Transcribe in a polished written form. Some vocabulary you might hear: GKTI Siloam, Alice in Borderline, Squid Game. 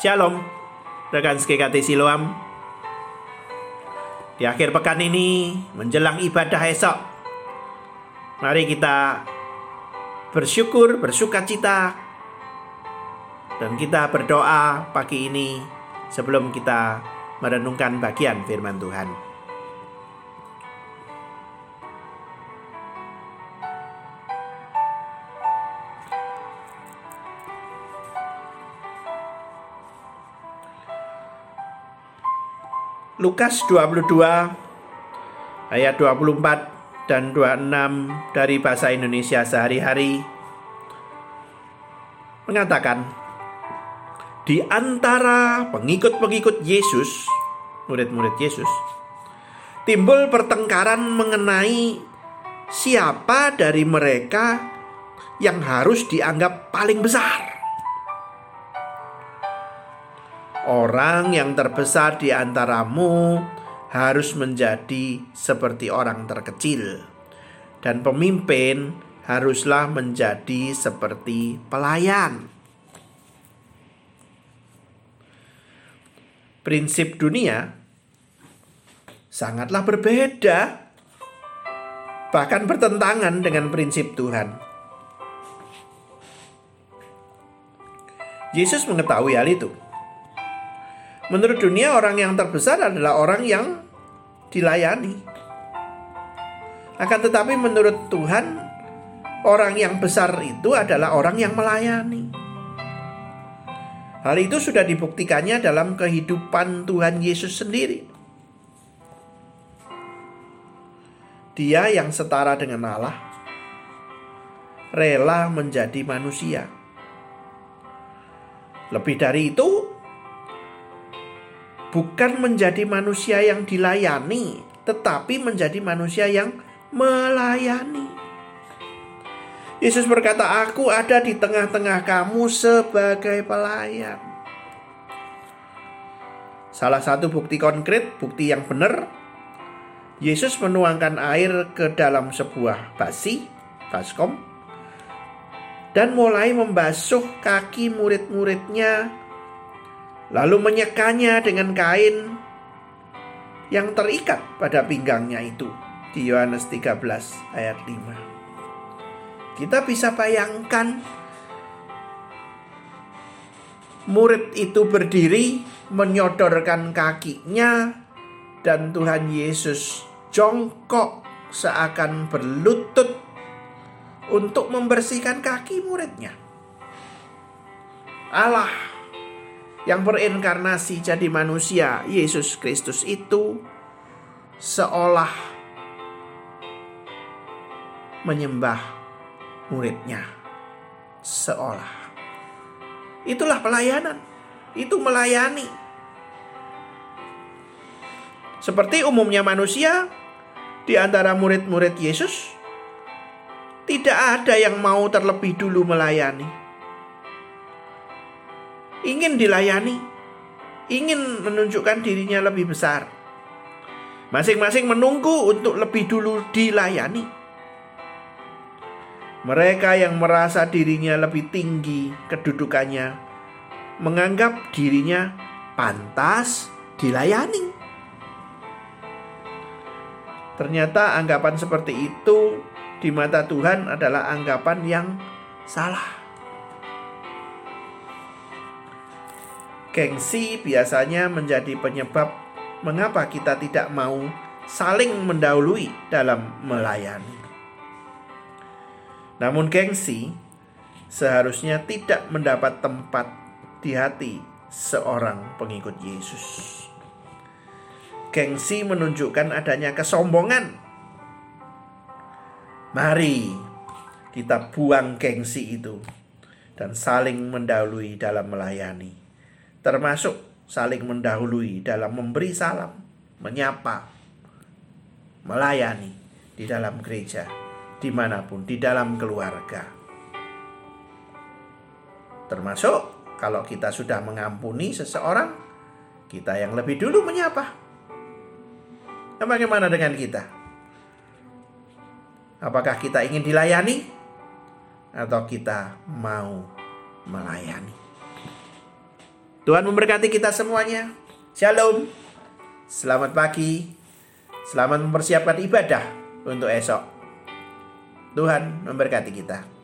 Shalom, rekan GKTI Siloam. Di akhir pekan ini, menjelang ibadah esok, mari kita bersyukur, bersukacita, dan kita berdoa pagi ini sebelum kita merenungkan bagian firman Tuhan. Lukas 22 ayat 24 dan 26 dari bahasa Indonesia sehari-hari mengatakan, di antara pengikut-pengikut Yesus, murid-murid Yesus, timbul pertengkaran mengenai siapa dari mereka yang harus dianggap paling besar. Orang yang terbesar di antaramu harus menjadi seperti orang terkecil, dan pemimpin haruslah menjadi seperti pelayan. Prinsip dunia sangatlah berbeda, bahkan bertentangan dengan prinsip Tuhan. Yesus mengetahui hal itu. Menurut dunia, orang yang terbesar adalah orang yang dilayani. Akan tetapi menurut Tuhan, orang yang besar itu adalah orang yang melayani. Hal itu sudah dibuktikannya dalam kehidupan Tuhan Yesus sendiri. Dia yang setara dengan Allah, rela menjadi manusia. Lebih dari itu, bukan menjadi manusia yang dilayani, tetapi menjadi manusia yang melayani. Yesus berkata, aku ada di tengah-tengah kamu sebagai pelayan. Salah satu bukti konkret, bukti yang benar, Yesus menuangkan air ke dalam sebuah basi, baskom, dan mulai membasuh kaki murid-muridnya, lalu menyekanya dengan kain yang terikat pada pinggangnya itu. Di Yohanes 13 ayat 5. Kita bisa bayangkan murid itu berdiri menyodorkan kakinya, dan Tuhan Yesus jongkok seakan berlutut untuk membersihkan kaki muridnya. Allah yang berinkarnasi jadi manusia, Yesus Kristus itu seolah menyembah muridnya. Seolah. Itulah pelayanan. Itu melayani. Seperti umumnya manusia, di antara murid-murid Yesus, tidak ada yang mau terlebih dulu melayani. Ingin dilayani, ingin menunjukkan dirinya lebih besar. Masing-masing menunggu untuk lebih dulu dilayani. Mereka yang merasa dirinya lebih tinggi kedudukannya, menganggap dirinya pantas dilayani. Ternyata anggapan seperti itu di mata Tuhan adalah anggapan yang salah. Gengsi biasanya menjadi penyebab mengapa kita tidak mau saling mendahului dalam melayani. Namun gengsi seharusnya tidak mendapat tempat di hati seorang pengikut Yesus. Gengsi menunjukkan adanya kesombongan. Mari kita buang gengsi itu dan saling mendahului dalam melayani. Termasuk saling mendahului dalam memberi salam, menyapa, melayani di dalam gereja, dimanapun, di dalam keluarga. Termasuk kalau kita sudah mengampuni seseorang, kita yang lebih dulu menyapa. Nah, bagaimana dengan kita? Apakah kita ingin dilayani atau kita mau melayani? Tuhan memberkati kita semuanya. Shalom. Selamat pagi. Selamat mempersiapkan ibadah untuk esok. Tuhan memberkati kita.